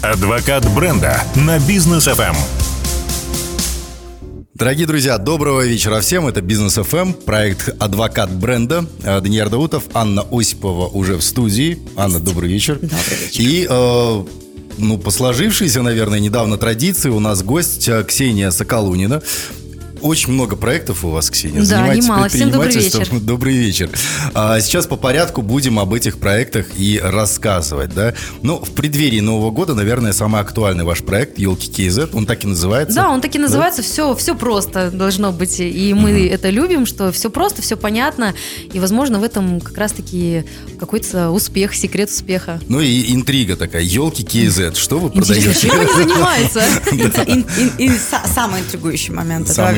Адвокат бренда на Бизнес ФМ. Дорогие друзья, доброго вечера всем. Это Бизнес ФМ, проект Адвокат бренда. Данияр Даутов, Анна Осипова уже в студии. Анна, добрый вечер. Добрый вечер. И по сложившейся, наверное, недавно традиции у нас гость Ксения Соколунина. Очень много проектов у вас, Ксения. Да, занимаетесь немало. Всем добрый вечер. Добрый вечер. Сейчас по порядку будем об этих проектах и рассказывать, да? В преддверии Нового года, наверное, самый актуальный ваш проект «Ёлки KZ». Он так и называется? Да, он так и называется. Да? Все просто должно быть. И мы это любим, что все просто, все понятно. И, возможно, в этом как раз-таки какой-то успех, секрет успеха. Ну и интрига такая. «Ёлки KZ». Что вы продаете? Интересно, чем они занимаются? Самый интригующий момент. Да.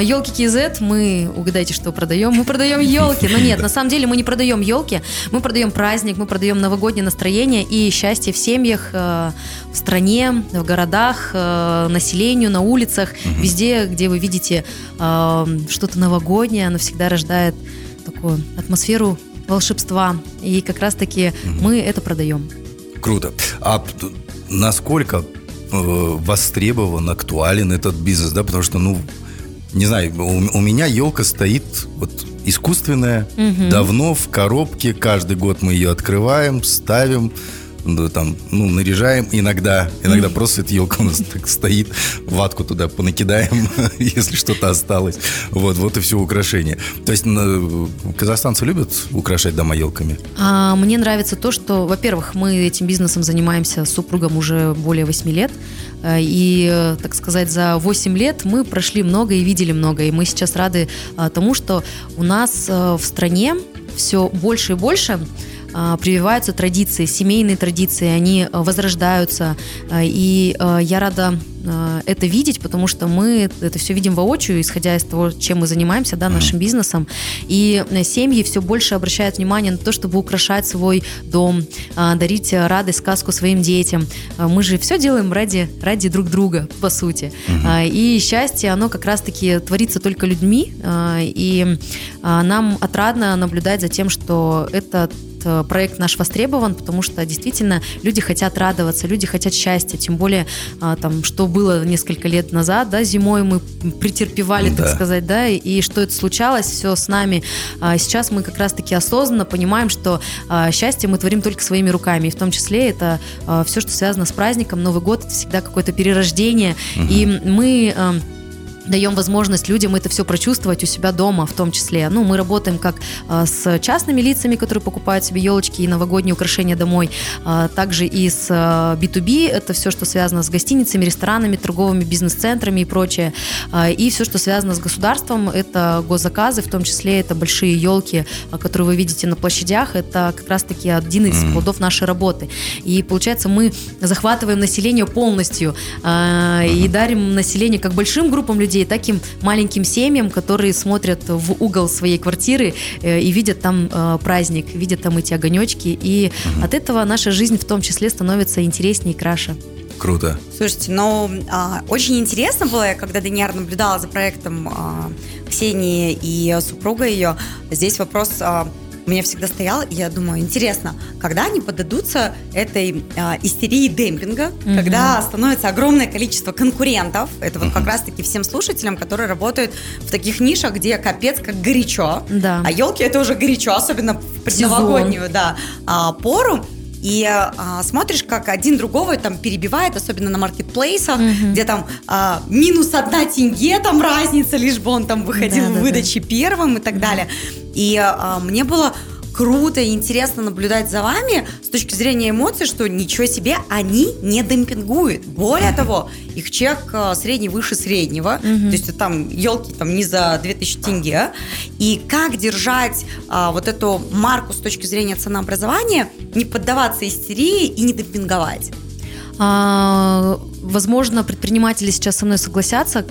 Ёлки KZ, мы, угадайте, что продаем? Мы продаем ёлки. Но нет, на самом деле мы не продаем ёлки. Мы продаем праздник, мы продаем новогоднее настроение и счастье в семьях, в стране, в городах, населению, на улицах. Везде, где вы видите что-то новогоднее, оно всегда рождает такую атмосферу волшебства. И как раз-таки мы это продаем. Круто. А насколько востребован, актуален этот бизнес, да, потому что, не знаю, у меня елка стоит искусственная, давно в коробке, каждый год мы ее открываем, ставим, наряжаем, иногда просто эта елка у нас так стоит, ватку туда понакидаем, если что-то осталось, вот и все украшение. То есть казахстанцы любят украшать дома елками? Мне нравится то, что, во-первых, мы этим бизнесом занимаемся с супругом уже более 8 лет, и, так сказать, за 8 лет мы прошли много и видели много, и мы сейчас рады тому, что у нас в стране все больше и больше прививаются традиции, семейные традиции, они возрождаются. И я рада это видеть, потому что мы это все видим воочию, исходя из того, чем мы занимаемся, да, нашим бизнесом. И семьи все больше обращают внимание на то, чтобы украшать свой дом, дарить радость, сказку своим детям. Мы же все делаем ради друг друга, по сути. И счастье, оно как раз-таки творится только людьми. И нам отрадно наблюдать за тем, что этот проект наш востребован, потому что действительно люди хотят радоваться, люди хотят счастья, тем более, что было несколько лет назад, да, зимой мы претерпевали, так сказать, да, и что это случалось, все с нами. Сейчас мы как раз-таки осознанно понимаем, что счастье мы творим только своими руками, и в том числе это все, что связано с праздником, Новый год, это всегда какое-то перерождение, и мы даем возможность людям это все прочувствовать у себя дома в том числе. Мы работаем как с частными лицами, которые покупают себе елочки и новогодние украшения домой, также и с B2B, это все, что связано с гостиницами, ресторанами, торговыми бизнес-центрами и прочее. И все, что связано с государством, это госзаказы, в том числе это большие елки, которые вы видите на площадях, это как раз-таки один из плодов нашей работы. И получается, мы захватываем население полностью и дарим населению как большим группам людей, таким маленьким семьям, которые смотрят в угол своей квартиры и видят там праздник, видят там эти огонечки, и от этого наша жизнь в том числе становится интереснее и краше. Круто. Слушайте, очень интересно было, когда Данияр наблюдала за проектом Ксении и супруга ее. Здесь вопрос у меня всегда стоял, и я думаю, интересно, когда они поддадутся этой истерии демпинга, когда становится огромное количество конкурентов, это как раз-таки всем слушателям, которые работают в таких нишах, где капец как горячо, а елки это уже горячо, особенно в предновогоднюю пору, и смотришь, как один другого там перебивает, особенно на маркетплейсах, где там минус 1 тенге там разница, лишь бы он там выходил в выдаче первым и так далее. И мне было круто и интересно наблюдать за вами с точки зрения эмоций, что ничего себе, они не демпингуют. Более того, их чек средний выше среднего. То есть там елки не за 2000 тенге. И как держать вот эту марку с точки зрения ценообразования, не поддаваться истерии и не демпинговать? возможно, предприниматели сейчас со мной согласятся,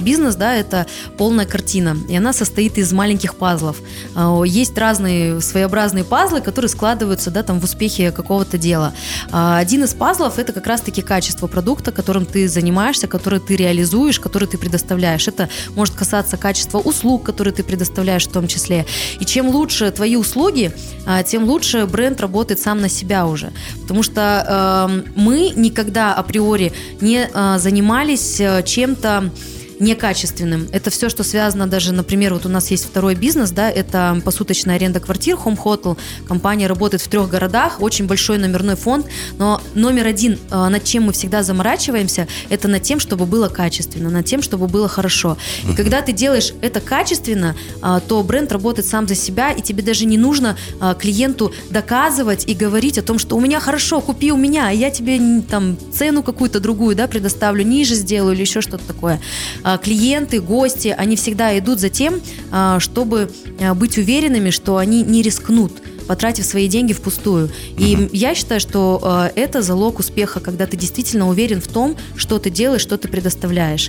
бизнес, да, это полная картина, и она состоит из маленьких пазлов. Есть разные своеобразные пазлы, которые складываются, да, там, в успехе какого-то дела. Один из пазлов – это как раз-таки качество продукта, которым ты занимаешься, который ты реализуешь, который ты предоставляешь. Это может касаться качества услуг, которые ты предоставляешь в том числе. И чем лучше твои услуги, тем лучше бренд работает сам на себя уже. Потому что мы никогда априори не занимались чем-то некачественным. Это все, что связано даже, например, вот у нас есть второй бизнес, да, это посуточная аренда квартир, Home Hotel. Компания работает в 3 городах, очень большой номерной фонд, но номер один, над чем мы всегда заморачиваемся, это над тем, чтобы было качественно, над тем, чтобы было хорошо. И когда ты делаешь это качественно, то бренд работает сам за себя, и тебе даже не нужно клиенту доказывать и говорить о том, что у меня хорошо, купи у меня, а я тебе там цену какую-то другую, да, предоставлю, ниже сделаю или еще что-то такое. Клиенты, гости, они всегда идут за тем, чтобы быть уверенными, что они не рискнут, потратив свои деньги впустую. И я считаю, что это залог успеха, когда ты действительно уверен в том, что ты делаешь, что ты предоставляешь.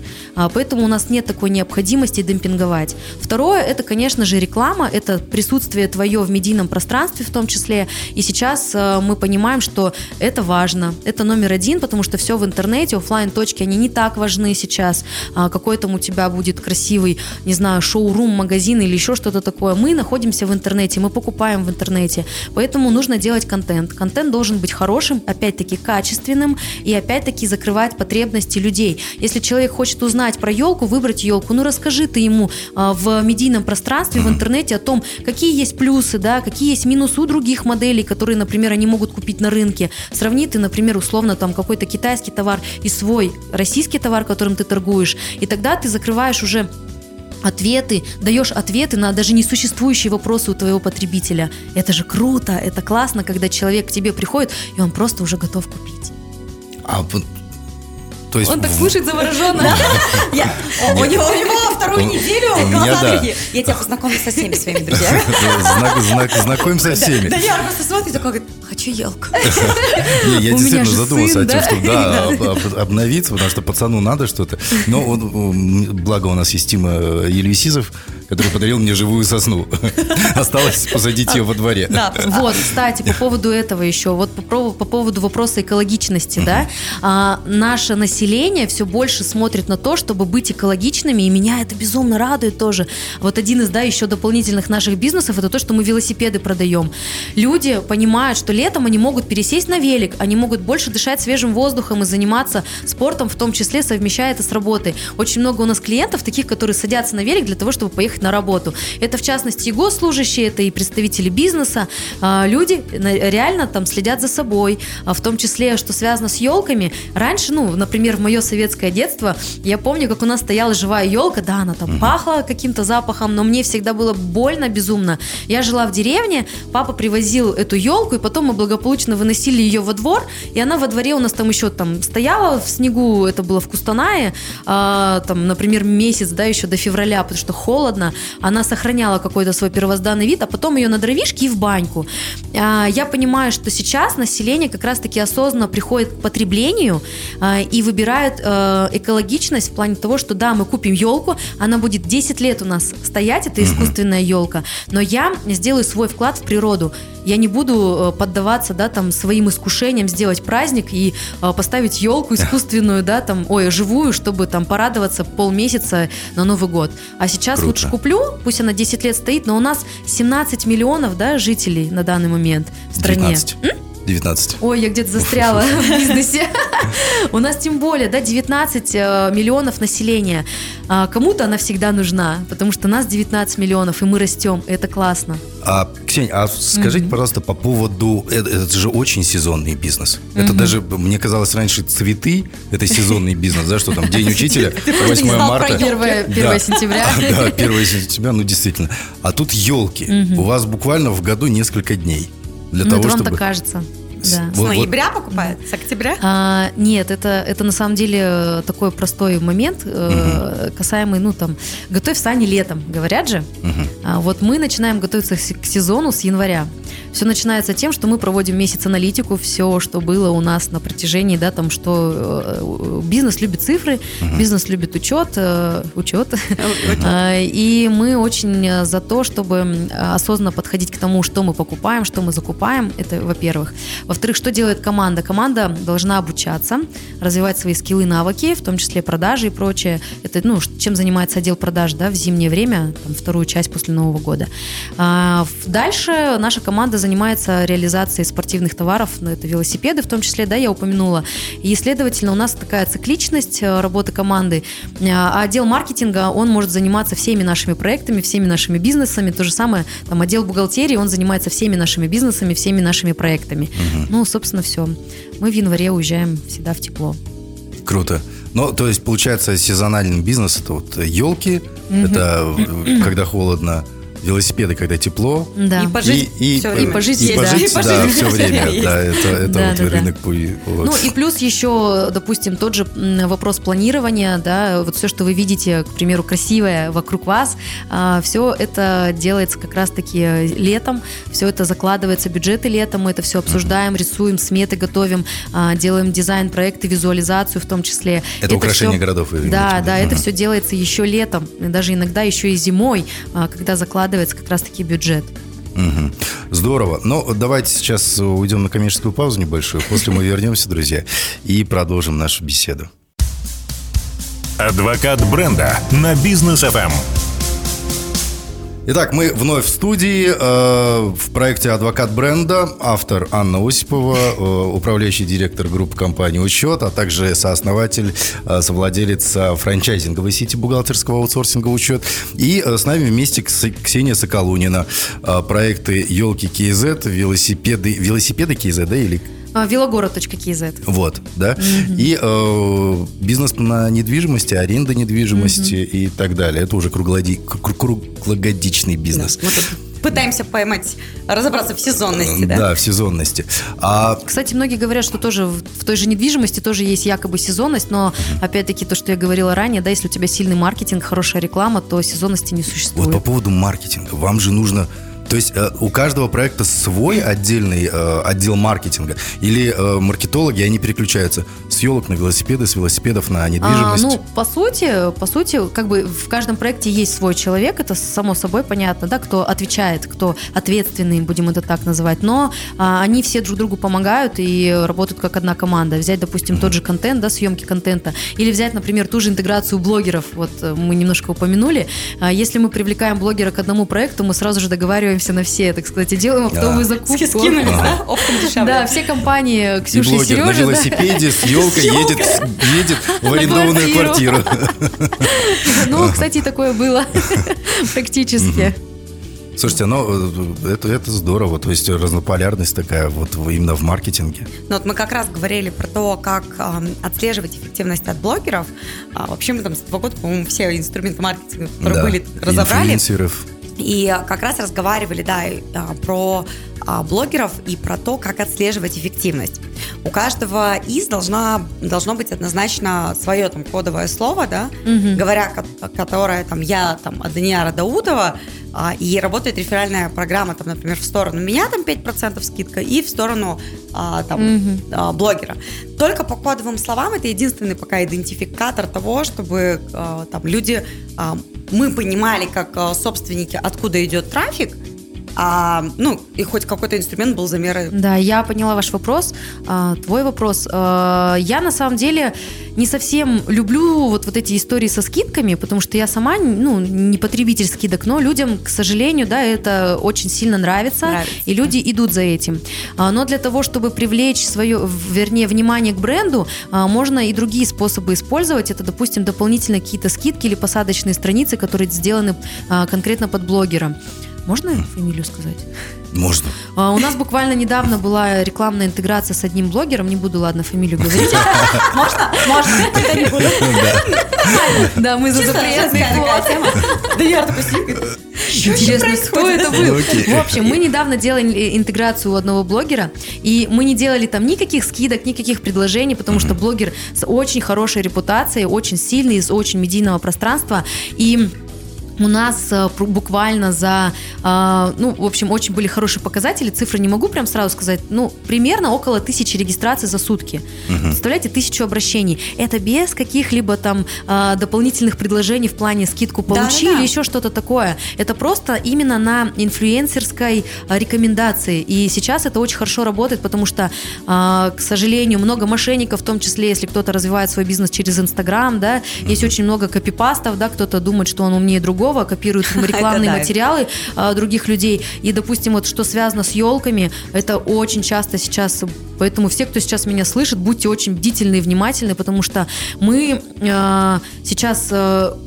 Поэтому у нас нет такой необходимости демпинговать. Второе, это, конечно же, реклама, это присутствие твое в медийном пространстве в том числе. И сейчас мы понимаем, что это важно. Это номер один, потому что все в интернете, офлайн-точки, они не так важны сейчас. Какой там у тебя будет красивый, не знаю, шоурум, магазин или еще что-то такое. Мы находимся в интернете, мы покупаем в интернете. Поэтому нужно делать контент. Контент должен быть хорошим, опять-таки качественным и опять-таки закрывать потребности людей. Если человек хочет узнать про елку, выбрать елку, ну расскажи ты ему в медийном пространстве, в интернете о том, какие есть плюсы, да, какие есть минусы у других моделей, которые, например, они могут купить на рынке. Сравни ты, например, условно там какой-то китайский товар и свой российский товар, которым ты торгуешь. И тогда ты закрываешь уже ответы, даешь ответы на даже несуществующие вопросы у твоего потребителя. Это же круто, это классно, когда человек к тебе приходит, и он просто уже готов купить. То есть... Он так слушает завороженно. У него на 2-ю неделю глаза другие. Я тебя познакомлю со всеми своими друзьями. Знакомим со всеми. Данияр просто смотрит и такой говорит, хочу елку. Я действительно задумался о том, чтобы обновиться, потому что пацану надо что-то. Но благо у нас есть Тима Елисизов, который подарил мне живую сосну. Осталось посадить ее во дворе. Да, вот, кстати, по поводу этого еще, вот по поводу вопроса экологичности, да, наше население все больше смотрит на то, чтобы быть экологичными, и меня это безумно радует тоже. Вот один из, да, еще дополнительных наших бизнесов, это то, что мы велосипеды продаем. Люди понимают, что летом они могут пересесть на велик, они могут больше дышать свежим воздухом и заниматься спортом, в том числе совмещая это с работой. Очень много у нас клиентов таких, которые садятся на велик для того, чтобы поехать на работу. Это, в частности, и госслужащие, это и представители бизнеса. Люди реально там следят за собой, в том числе, что связано с елками. Раньше, ну, например, в мое советское детство, я помню, как у нас стояла живая елка, да, она там пахла каким-то запахом, но мне всегда было больно безумно. Я жила в деревне, папа привозил эту елку, и потом мы благополучно выносили ее во двор, и она во дворе у нас там еще там стояла в снегу, это было в Кустанае, там, например, месяц, да, еще до февраля, потому что холодно. Она сохраняла какой-то свой первозданный вид, а потом ее на дровишки и в баньку. Я понимаю, что сейчас население как раз-таки осознанно приходит к потреблению и выбирает экологичность в плане того, что да, мы купим елку, она будет 10 лет у нас стоять, это искусственная елка, но я сделаю свой вклад в природу. Я не буду поддаваться, да, там, своим искушениям сделать праздник и поставить елку искусственную, да, там, живую, чтобы там порадоваться полмесяца на Новый год. А сейчас круто. Лучше куплю, пусть она 10 лет стоит, но у нас 17 миллионов, да, жителей на данный момент в стране. 19. Ой, я где-то застряла в бизнесе. У нас тем более, да, 19 миллионов населения. Кому-то она всегда нужна, потому что нас 19 миллионов, и мы растем, и это классно. Ксения, скажите, пожалуйста, по поводу... Это же очень сезонный бизнес. Это даже, мне казалось, раньше цветы – это сезонный бизнес, да, что там, День учителя, 8 марта. 1 сентября. Да, 1 сентября, ну, действительно. А тут елки. У вас буквально в году несколько дней. Для того, чтобы... вам так кажется. Да. С ноября покупают? Да. С октября? Нет, это на самом деле такой простой момент, касаемый, готовь сани летом, говорят же. Вот мы начинаем готовиться к сезону с января. Все начинается тем, что мы проводим месяц аналитику, все, что было у нас на протяжении, что бизнес любит цифры, бизнес любит учет. И мы очень за то, чтобы осознанно подходить к тому, что мы покупаем, что мы закупаем, это во-первых. Во-вторых, что делает команда? Команда должна обучаться, развивать свои скиллы, навыки, в том числе продажи и прочее. Это, чем занимается отдел продаж, в зимнее время, вторую часть после Нового года. Дальше наша команда занимается реализацией спортивных товаров, это велосипеды, в том числе, я упомянула. И, следовательно, у нас такая цикличность работы команды. А отдел маркетинга, он может заниматься всеми нашими проектами, всеми нашими бизнесами. То же самое, отдел бухгалтерии, он занимается всеми нашими бизнесами, всеми нашими проектами. Собственно, все. Мы в январе уезжаем всегда в тепло. Круто. То есть, получается, сезональный бизнес – это ёлки, это когда холодно, велосипеды, когда тепло. Да. И пожить все время. Да, это рынок. Вот. И плюс еще, допустим, тот же вопрос планирования, все, что вы видите, к примеру, красивое вокруг вас, все это делается как раз-таки летом, все это закладывается, бюджеты летом, мы это все обсуждаем, рисуем, сметы готовим, делаем дизайн, проекты, визуализацию в том числе. Это украшение все... городов. Это все делается еще летом, даже иногда еще и зимой, когда закладывается как раз-таки бюджет. Здорово. Давайте сейчас уйдем на коммерческую паузу небольшую. После мы вернемся, друзья, и продолжим нашу беседу. Адвокат бренда на Бизнес ФМ. Итак, мы вновь в студии в проекте «Адвокат бренда». Автор Анна Осипова, управляющий директор группы компании «Учет», а также сооснователь, совладелец франчайзинговой сети бухгалтерского аутсорсинга «Учет». И с нами вместе Ксения Соколунина. Проекты «Ёлки KZ», «Велосипеды KZ», или... Велогород.кз. И бизнес на недвижимости, аренда недвижимости и так далее. Это уже круглогодичный бизнес. Да. Мы тут пытаемся разобраться в сезонности. Да, в сезонности. Кстати, многие говорят, что тоже в той же недвижимости тоже есть якобы сезонность, но опять-таки то, что я говорила ранее, если у тебя сильный маркетинг, хорошая реклама, то сезонности не существует. Вот по поводу маркетинга. Вам же нужно... То есть у каждого проекта свой отдельный отдел маркетинга? Или маркетологи, они переключаются с ёлок на велосипеды, с велосипедов на недвижимость? По сути, в каждом проекте есть свой человек, это само собой понятно, кто отвечает, кто ответственный, будем это так называть. Но они все друг другу помогают и работают как одна команда. Взять, допустим, тот же контент, съемки контента, или взять, например, ту же интеграцию блогеров, мы немножко упомянули. Если мы привлекаем блогера к одному проекту, мы сразу же договариваемся на все, так сказать, делаем оптовую закупку. Скинули, все компании Ксюши и Сережи. На велосипеде с ёлкой едет в арендованную квартиру. Кстати, такое было практически. Слушайте, это здорово, то есть разнополярность такая именно в маркетинге. Мы как раз говорили про то, как отслеживать эффективность от блогеров. Вообще мы с 2 года, по-моему, все инструменты маркетинга, которые были, разобрали. И как раз разговаривали, про блогеров и про то, как отслеживать эффективность. У каждого из должно быть однозначно свое кодовое слово, говоря которое я от Данияра Даутова, и работает реферальная программа, например, в сторону меня 5% скидка и в сторону блогера. Только по кодовым словам это единственный пока идентификатор того, чтобы люди... Мы понимали, как собственники, откуда идет трафик, и хоть какой-то инструмент был замера. Да, я поняла ваш вопрос, твой вопрос. Я на самом деле не совсем люблю вот эти истории со скидками, потому что я сама не потребитель скидок, но людям, к сожалению, это очень сильно нравится и люди идут за этим. Но для того, чтобы привлечь внимание к бренду, можно и другие способы использовать. Это, допустим, дополнительно какие-то скидки или посадочные страницы, которые сделаны конкретно под блогера. Можно фамилию сказать? Можно. У нас буквально недавно была рекламная интеграция с одним блогером. Не буду, ладно, фамилию говорить. Можно? Можно. Да, мы за запретный код. Да я такой сикаю. Интересно, кто это был? В общем, мы недавно делали интеграцию у одного блогера, и мы не делали там никаких скидок, никаких предложений, потому что блогер с очень хорошей репутацией, очень сильный, из очень медийного пространства, и у нас буквально за, в общем, очень были хорошие показатели, цифры не могу прям сразу сказать, примерно около 1000 регистраций за сутки. Угу. Представляете, 1000 обращений. Это без каких-либо там дополнительных предложений в плане скидку получили, да, да, еще что-то такое. Это просто именно на инфлюенсерской рекомендации. И сейчас это очень хорошо работает, потому что, к сожалению, много мошенников, в том числе, если кто-то развивает свой бизнес через Инстаграм, да, есть очень много копипастов, да, кто-то думает, что он умнее другого, копируют рекламные материалы других людей. И, допустим, вот что связано с елками, это очень часто сейчас. Поэтому все, кто сейчас меня слышит, будьте очень бдительны и внимательны, потому что мы сейчас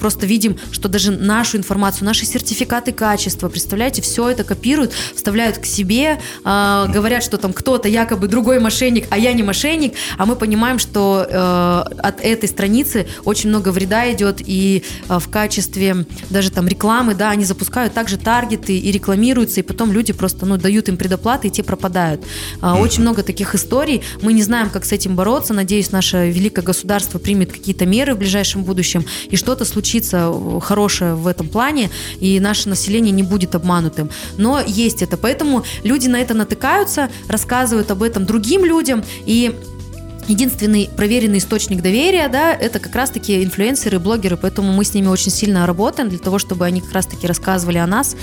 просто видим, что даже нашу информацию, наши сертификаты качества, представляете, все это копируют, вставляют к себе, говорят, что там кто-то якобы другой мошенник, а я не мошенник, а мы понимаем, что от этой страницы очень много вреда идет, и в качестве даже там рекламы, да, они запускают также таргеты и рекламируются, и потом люди просто, дают им предоплаты, и те пропадают. Очень много таких историй. Мы не знаем, как с этим бороться. Надеюсь, наше великое государство примет какие-то меры в ближайшем будущем, и что-то случится хорошее в этом плане, и наше население не будет обманутым. Но есть это. Поэтому люди на это натыкаются, рассказывают об этом другим людям, и единственный проверенный источник доверия, да, это как раз-таки инфлюенсеры, блогеры, поэтому мы с ними очень сильно работаем для того, чтобы они как раз-таки рассказывали о нас,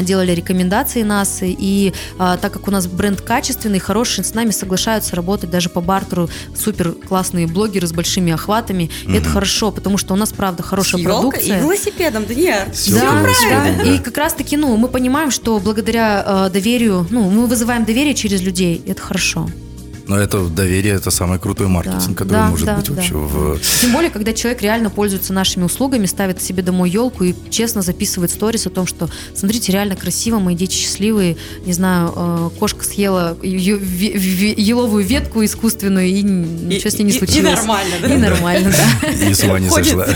делали рекомендации нас, и так как у нас бренд качественный, хороший, с нами соглашаются работать даже по бартеру супер классные блогеры с большими охватами, и это хорошо, потому что у нас, правда, хорошая продукция. И велосипедом, да нет? Да, и как раз-таки, мы понимаем, что благодаря доверию, мы вызываем доверие через людей, и это хорошо. Но это доверие, это самый крутой маркетинг, который может быть вообще в... Тем более, когда человек реально пользуется нашими услугами, ставит себе домой елку и честно записывает сторис о том, что, смотрите, реально красиво, мои дети счастливые, не знаю, кошка съела еловую ветку искусственную, и ничего с ней не случилось. И нормально, да? И нормально, да. И с ума не сошла.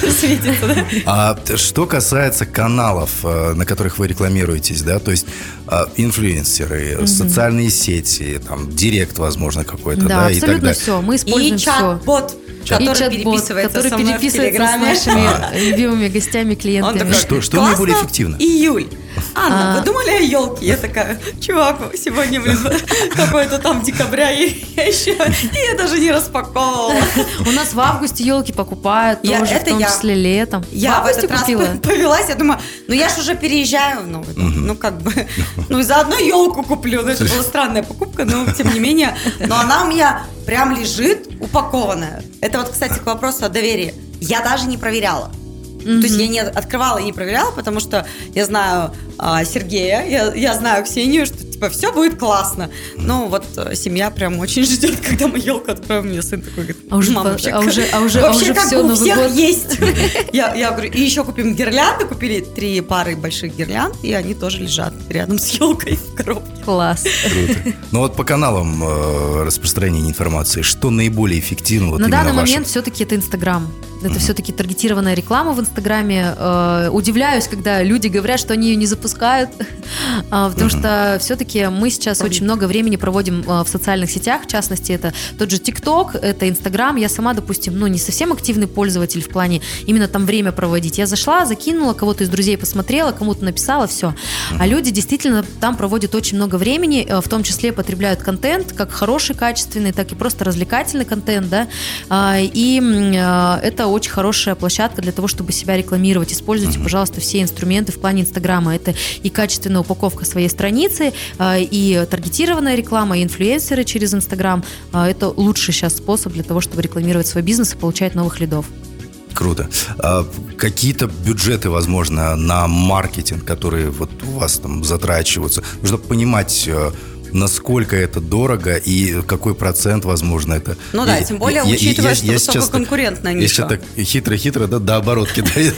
А что касается каналов, на которых вы рекламируетесь, да, то есть инфлюенсеры, социальные сети, там, директ, возможно, какой-то. Да, и так далее. Все. Мы используем чат-бот, который переписывается с нашими любимыми гостями, клиентами. Что наиболее эффективно? Июль. Анна, вы думали о елке? Я такая, чувак, сегодня какой-то там декабря, и я еще даже не распаковывала. У нас в августе елки покупают, тоже, в том числе летом. Я в этот раз повелась, я думаю, я же уже переезжаю в новый дом, и заодно елку куплю. Это была странная покупка, но тем не менее, но она у меня прям лежит упакованная. Это вот, кстати, к вопросу о доверии. Я даже не проверяла. Mm-hmm. То есть я не открывала и не проверяла, потому что я знаю Сергея, я знаю Ксению, что типа все будет классно. Ну вот семья прям очень ждет, когда мы елку откроем. Мне сын такой говорит, мама, вообще как у всех есть. Я говорю, и еще купим гирлянды, купили 3 пары больших гирлянд, и они тоже лежат рядом с елкой в коробке. Класс. Круто. Ну вот по каналам распространения информации, что наиболее эффективно? На данный момент все-таки это Инстаграм. Это все-таки таргетированная реклама в Инстаграме. Удивляюсь, когда люди говорят, что они ее не запускают, потому что все-таки мы сейчас очень много времени проводим в социальных сетях, в частности, это тот же ТикТок, это Инстаграм. Я сама, допустим, не совсем активный пользователь в плане именно там время проводить. Я зашла, закинула, кого-то из друзей посмотрела, кому-то написала, все. А люди действительно там проводят очень много времени, в том числе потребляют контент, как хороший, качественный, так и просто развлекательный контент, да, и это очень хорошая площадка для того, чтобы себя рекламировать. Используйте, пожалуйста, все инструменты в плане Инстаграма. Это и качественная упаковка своей страницы, и таргетированная реклама, и инфлюенсеры через Инстаграм. Это лучший сейчас способ для того, чтобы рекламировать свой бизнес и получать новых лидов. Круто. А какие-то бюджеты, возможно, на маркетинг, которые вот у вас там затрачиваются? Нужно понимать... насколько это дорого и какой процент, возможно, это. Ну да, тем более, учитывая, что высокая конкурентная ниша. Я сейчас так хитро-хитро до оборотки дойду.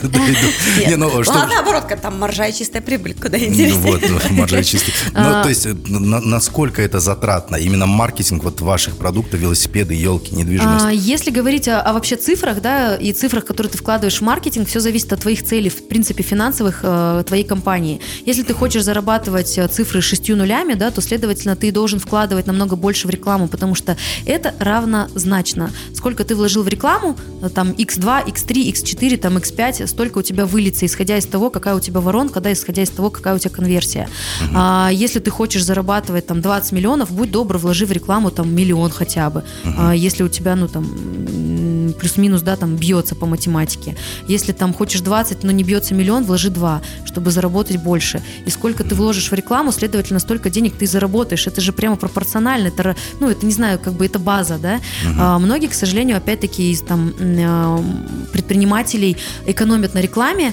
Ладно, оборотка, там маржа и чистая прибыль, куда интереснее. Вот, маржа и чистая. Ну, то есть, насколько это затратно? Именно маркетинг вот ваших продуктов, велосипеды, елки, недвижимость. Если говорить о вообще цифрах, да, и цифрах, которые ты вкладываешь в маркетинг, все зависит от твоих целей, в принципе, финансовых твоей компании. Если ты хочешь зарабатывать цифры 6 нулями, да, то, следовательно, ты должен вкладывать намного больше в рекламу, потому что это равнозначно. Сколько ты вложил в рекламу, там, x2, x3, x4, там, x5, столько у тебя выльется, исходя из того, какая у тебя воронка, да, исходя из того, какая у тебя конверсия. Угу. Если ты хочешь зарабатывать, там, 20 миллионов, будь добр, вложи в рекламу, там, миллион хотя бы. Угу. Если у тебя, ну, там, плюс-минус, да, там, бьется по математике. Если, там, хочешь 20, но не бьется миллион, вложи 2, чтобы заработать больше. И сколько ты вложишь в рекламу, следовательно, столько денег ты заработаешь. Это же прямо пропорционально. Это, ну, это, не знаю, как бы это база, да? Многие, к сожалению, опять-таки, из там предпринимателей экономят на рекламе,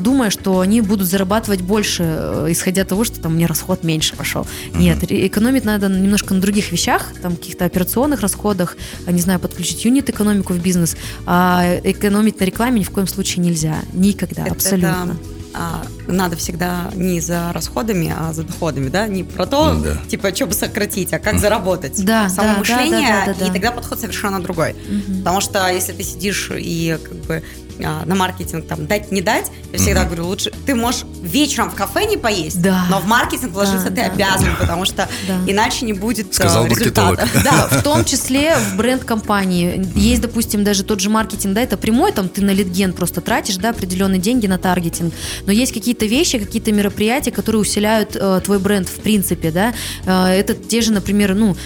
думая, что они будут зарабатывать больше, исходя от того, что там мне расход меньше пошел. Нет, экономить надо немножко на других вещах, там каких-то операционных расходах, не знаю, подключить юнит-экономику в бизнес. А экономить на рекламе ни в коем случае нельзя. Никогда, абсолютно. Надо всегда не за расходами, а за доходами, да? Не про то, типа, что бы сократить, а как заработать. Да, само мышление, и тогда подход совершенно другой. Потому что если ты сидишь и как бы на маркетинг там дать, не дать, я всегда говорю, лучше ты можешь вечером в кафе не поесть, но в маркетинг вложиться ты обязан, потому что иначе не будет результата. Да, в том числе в бренд-компании. Есть, допустим, даже тот же маркетинг, да, это прямой, там ты на лидген просто тратишь, да, определенные деньги на таргетинг. Но есть какие-то вещи, какие-то мероприятия, которые усиляют твой бренд в принципе, да. Это те же, например, ну,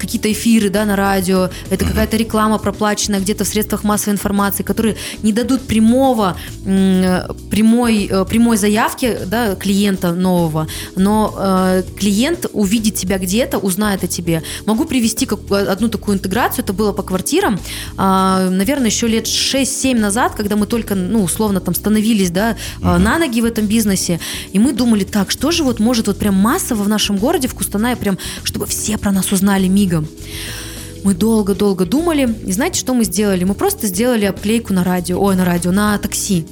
какие-то эфиры, да, на радио, это какая-то реклама проплаченная где-то в средствах массовой информации, которые не дадут прямой заявки, да, клиента нового, но клиент увидит тебя где-то, узнает о тебе. Могу привести одну такую интеграцию, это было по квартирам, наверное, еще лет 6-7 назад, когда мы только, ну, условно, там, становились, да, на ноги в этом бизнесе, и мы думали, так, что же вот может вот прям массово в нашем городе, в Кустанае, прям, чтобы все про нас узнали мигом. Мы долго-долго думали, и знаете, что мы сделали? Мы просто сделали обклейку на такси.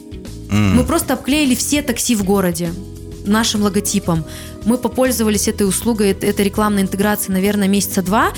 Мы просто обклеили все такси в городе нашим логотипом. Мы попользовались этой услугой, этой рекламной интеграцией, наверное, месяца 2.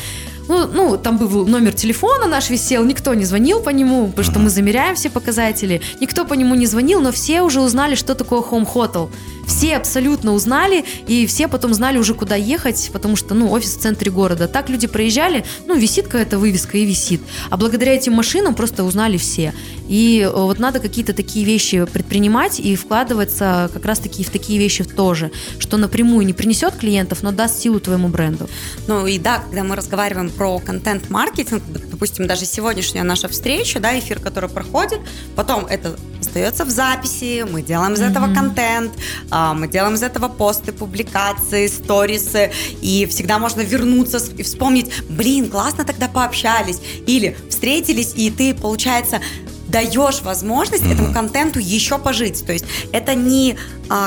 Ну, там был номер телефона наш висел, никто не звонил по нему, потому что мы замеряем все показатели. Никто по нему не звонил, но все уже узнали, что такое Home Hotel. Все абсолютно узнали, и все потом знали уже, куда ехать, потому что, ну, офис в центре города. Так люди проезжали, ну, висит какая-то вывеска и висит. А благодаря этим машинам просто узнали все. И вот надо какие-то такие вещи предпринимать и вкладываться как раз-таки в такие вещи тоже, что напрямую не принесет клиентов, но даст силу твоему бренду. Ну, и да, когда мы разговариваем про контент-маркетинг, допустим, даже сегодняшняя наша встреча, да, эфир, который проходит, потом это остается в записи, мы делаем из этого контент, мы делаем из этого посты, публикации, сторисы, и всегда можно вернуться и вспомнить, блин, классно тогда пообщались, или встретились, и ты, получается, даешь возможность этому контенту еще пожить. То есть это не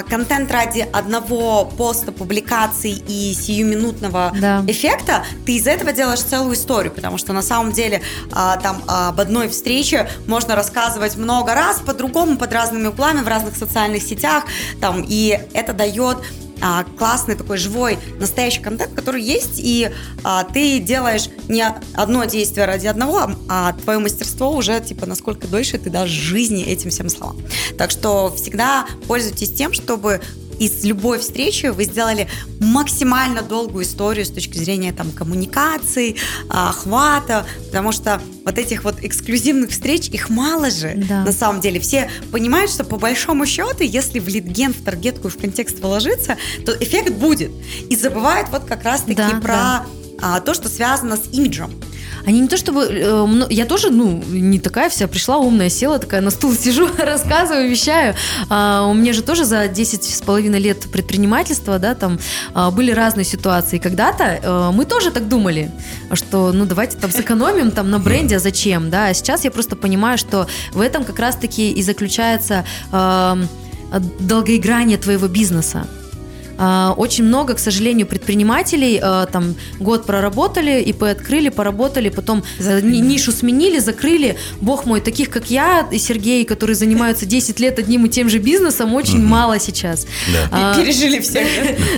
контент ради одного поста, публикации и сиюминутного эффекта. Ты из этого делаешь целую историю, потому что на самом деле там об одной встрече можно рассказывать много раз, по-другому, под разными углами, в разных социальных сетях. Там, и это дает классный такой живой, настоящий контент, который есть, и ты делаешь не одно действие ради одного, а твое мастерство уже, типа, насколько дольше ты дашь жизни этим всем словам. Так что всегда пользуйтесь тем, чтобы из любой встречи вы сделали максимально долгую историю с точки зрения там коммуникации, охвата, потому что вот этих вот эксклюзивных встреч, их мало же, на самом деле. Все понимают, что по большому счету, если в лидген, в таргетку и в контекст вложиться, то эффект будет. И забывают вот как раз-таки про то, что связано с имиджем. Они не то чтобы... Я тоже, ну, не такая вся пришла умная, села такая на стул, сижу, рассказываю, вещаю. У меня же тоже за 10,5 лет предпринимательства, да, там были разные ситуации. Когда-то мы тоже так думали, что, ну, давайте там сэкономим там на бренде, а зачем, да. А сейчас я просто понимаю, что в этом как раз-таки и заключается долгоиграние твоего бизнеса. Очень много, к сожалению, предпринимателей там год проработали, ИП открыли, поработали, потом нишу сменили, закрыли. Бог мой, таких, как я и Сергей, которые занимаются 10 лет одним и тем же бизнесом, очень мало сейчас. Да. И пережили всех.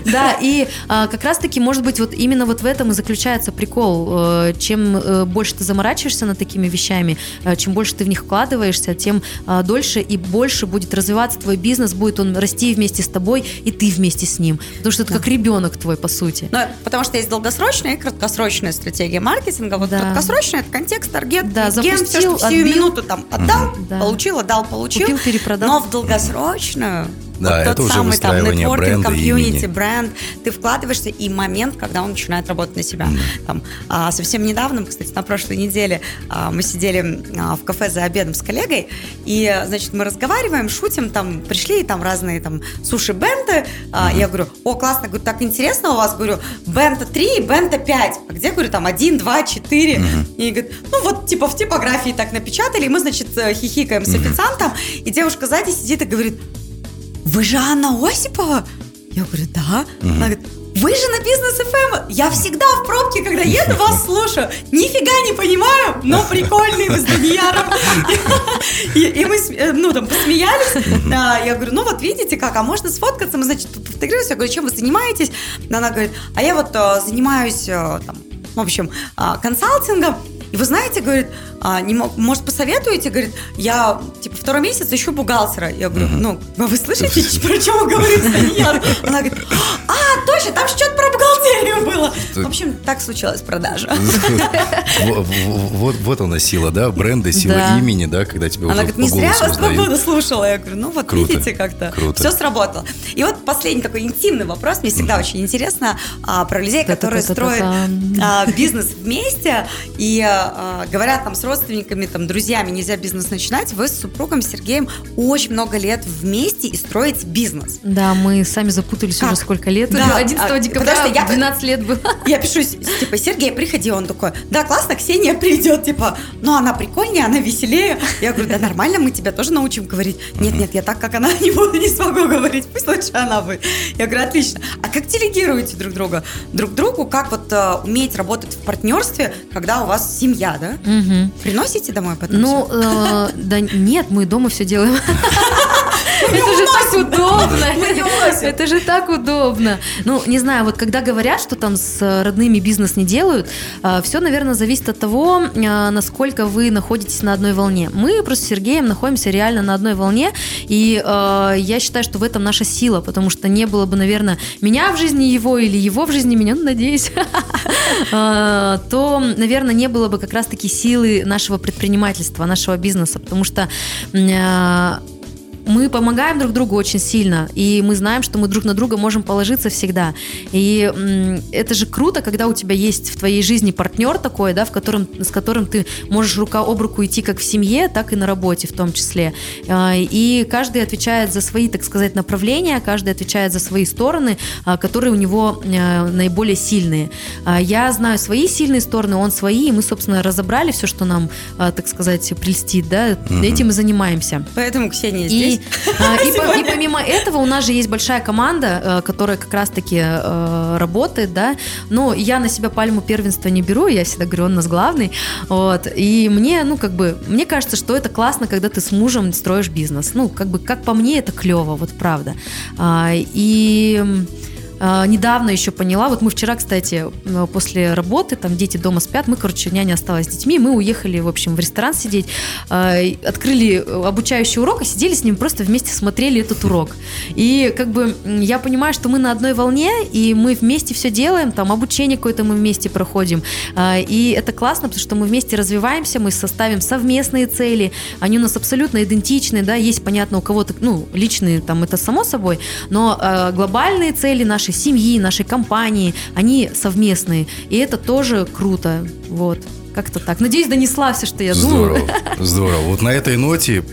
Да, и как раз-таки, может быть, вот именно вот в этом и заключается прикол. Чем больше ты заморачиваешься над такими вещами, чем больше ты в них вкладываешься, тем дольше и больше будет развиваться твой бизнес, будет он расти вместе с тобой, и ты вместе с ним. Потому что это как ребенок твой, по сути. Но, потому что есть долгосрочная и краткосрочная стратегия маркетинга. Вот краткосрочная – это контекст, таргет, клиент, все, что всю минуту там отдал, получил, отдал, получил. Купил, перепродал. Но в долгосрочную… Да, вот это тот уже самый выстраивание там, нетворкинг, комьюнити, бренд. Ты вкладываешься, и момент, когда он начинает работать на себя. Там, совсем недавно, кстати, на прошлой неделе мы сидели в кафе за обедом с коллегой, и, значит, мы разговариваем, шутим, там, пришли там разные там суши-бенты. Я говорю, классно, говорю, так интересно у вас, говорю, бента 3 и бента 5. А где, говорю, там 1, 2, 4? И говорит, вот типа в типографии так напечатали, и мы, значит, хихикаем с официантом, и девушка сзади сидит и говорит, вы же Анна Осипова? Я говорю, да. Она говорит, вы же на Бизнес ФМ. Я всегда в пробке, когда еду, вас слушаю. Нифига не понимаю, но прикольный вы с Данияром. И мы там посмеялись. Я говорю, вот видите как, а можно сфоткаться? Мы, значит, фотографировались. Я говорю, чем вы занимаетесь? Она говорит, а я вот занимаюсь, в общем, консалтингом. И вы знаете, говорит, может, посоветуете? Говорит, я, второй месяц ищу бухгалтера. Я говорю, вы слышите, про что вы говорите? Она говорит, точно, там что-то про бухгалтерию было. В общем, так случилась продажа. Вот она сила, да, бренда, сила имени, да, когда тебе уже по голосу узнают. Она говорит, не зря вас свободу слушала. Я говорю, видите, как-то все сработало. И вот последний такой интимный вопрос, мне всегда очень интересно, про людей, которые строят бизнес вместе и говорят там с родственниками, там, друзьями, нельзя бизнес начинать. Вы с супругом Сергеем очень много лет вместе и строите бизнес. Да, мы сами запутались уже сколько лет. Да, 11 декабря, потому что 12 лет было. Я пишу, Сергей, приходи, он такой, да, классно, Ксения придет, она прикольнее, она веселее. Я говорю, да нормально, мы тебя тоже научим говорить. Нет, я так, как она, не буду, не смогу говорить, пусть лучше она будет. Я говорю, отлично. А как делегируете друг другу, как уметь работать в партнерстве, когда у вас семья, да? Приносите домой потом? Да нет, мы дома все делаем. Это же так удобно. Это же так удобно. Не знаю, вот когда говорят, что там с родными бизнес не делают, все, наверное, зависит от того, насколько вы находитесь на одной волне. Мы просто с Сергеем находимся реально на одной волне, и я считаю, что в этом наша сила, потому что не было бы, наверное, меня в жизни его или его в жизни меня, надеюсь, то, наверное, не было бы как раз-таки силы нашего предпринимательства, нашего бизнеса, потому что мы помогаем друг другу очень сильно, и мы знаем, что мы друг на друга можем положиться всегда. И это же круто, когда у тебя есть в твоей жизни партнер такой, да, с которым ты можешь рука об руку идти как в семье, так и на работе в том числе. И каждый отвечает за свои, так сказать, направления, каждый отвечает за свои стороны, которые у него наиболее сильные. Я знаю свои сильные стороны, он свои, и мы, собственно, разобрали все, что нам, так сказать, прельстит, да, этим и занимаемся. Поэтому Ксения здесь. И помимо этого у нас же есть большая команда, которая как раз-таки работает, да. Но я на себя пальму первенства не беру, я всегда говорю, он у нас главный. Вот. И мне, мне кажется, что это классно, когда ты с мужем строишь бизнес. Как по мне, это клево, вот правда. Недавно еще поняла, вот мы вчера, кстати, после работы, там дети дома спят, мы, няня осталась с детьми, мы уехали, в общем, в ресторан сидеть, открыли обучающий урок и сидели с ним, просто вместе смотрели этот урок. И я понимаю, что мы на одной волне, и мы вместе все делаем, там обучение какое-то мы вместе проходим, и это классно, потому что мы вместе развиваемся, мы составим совместные цели, они у нас абсолютно идентичны, да, есть, понятно, у кого-то, личные, там, это само собой, но глобальные цели наши семьи, нашей компании, они совместные, и это тоже круто, вот, как-то так. Надеюсь, донесла все, что я думаю. Здорово, здорово. Вот на этой ноте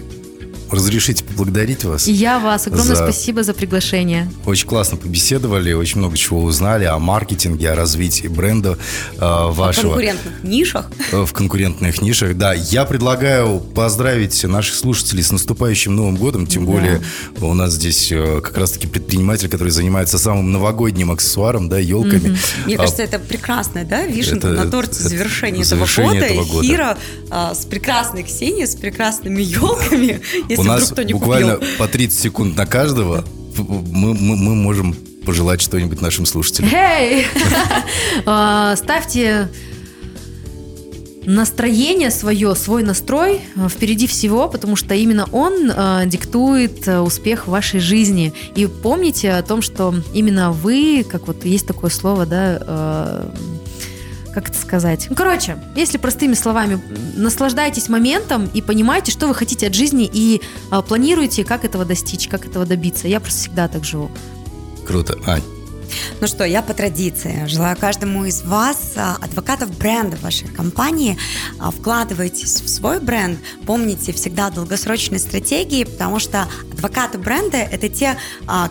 разрешите поблагодарить вас. И я вас. Огромное спасибо за приглашение. Очень классно побеседовали, очень много чего узнали о маркетинге, о развитии бренда вашего. В конкурентных нишах. В конкурентных нишах, да. Я предлагаю поздравить наших слушателей с наступающим Новым годом, тем более у нас здесь как раз-таки предприниматель, который занимается самым новогодним аксессуаром, да, елками. Мне кажется, это прекрасная, да, вишенка на торте завершения этого года. Хира с прекрасной Ксенией, с прекрасными елками. Если у нас кто не буквально купил. По 30 секунд на каждого мы можем пожелать что-нибудь нашим слушателям. Ставьте настроение свое, свой настрой впереди всего, потому что именно он диктует успех в вашей жизни. И помните о том, что именно вы, как вот есть такое слово, да, как это сказать? Короче, если простыми словами, наслаждайтесь моментом и понимайте, что вы хотите от жизни, и планируйте, как этого достичь, как этого добиться. Я просто всегда так живу. Круто, Ань. Ну что, я по традиции желаю каждому из вас, адвокатов бренда вашей компании, вкладывайтесь в свой бренд, помните всегда о долгосрочной стратегии, потому что адвокаты бренда — это те,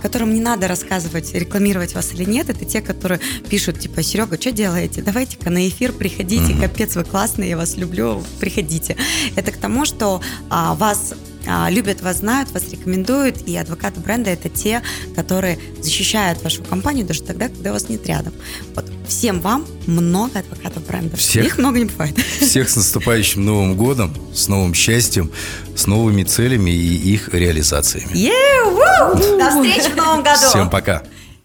которым не надо рассказывать, рекламировать вас или нет, это те, которые пишут, типа, Серега, что делаете? Давайте-ка на эфир, приходите, капец, вы классные, я вас люблю, приходите. Это к тому, что вас... любят вас, знают, вас рекомендуют, и адвокаты бренда — это те, которые защищают вашу компанию даже тогда, когда вас нет рядом. Вот. Всем вам много адвокатов бренда. Их много не бывает. Всех с наступающим Новым годом, с новым счастьем, с новыми целями и их реализациями. До встречи в Новом году! Всем пока!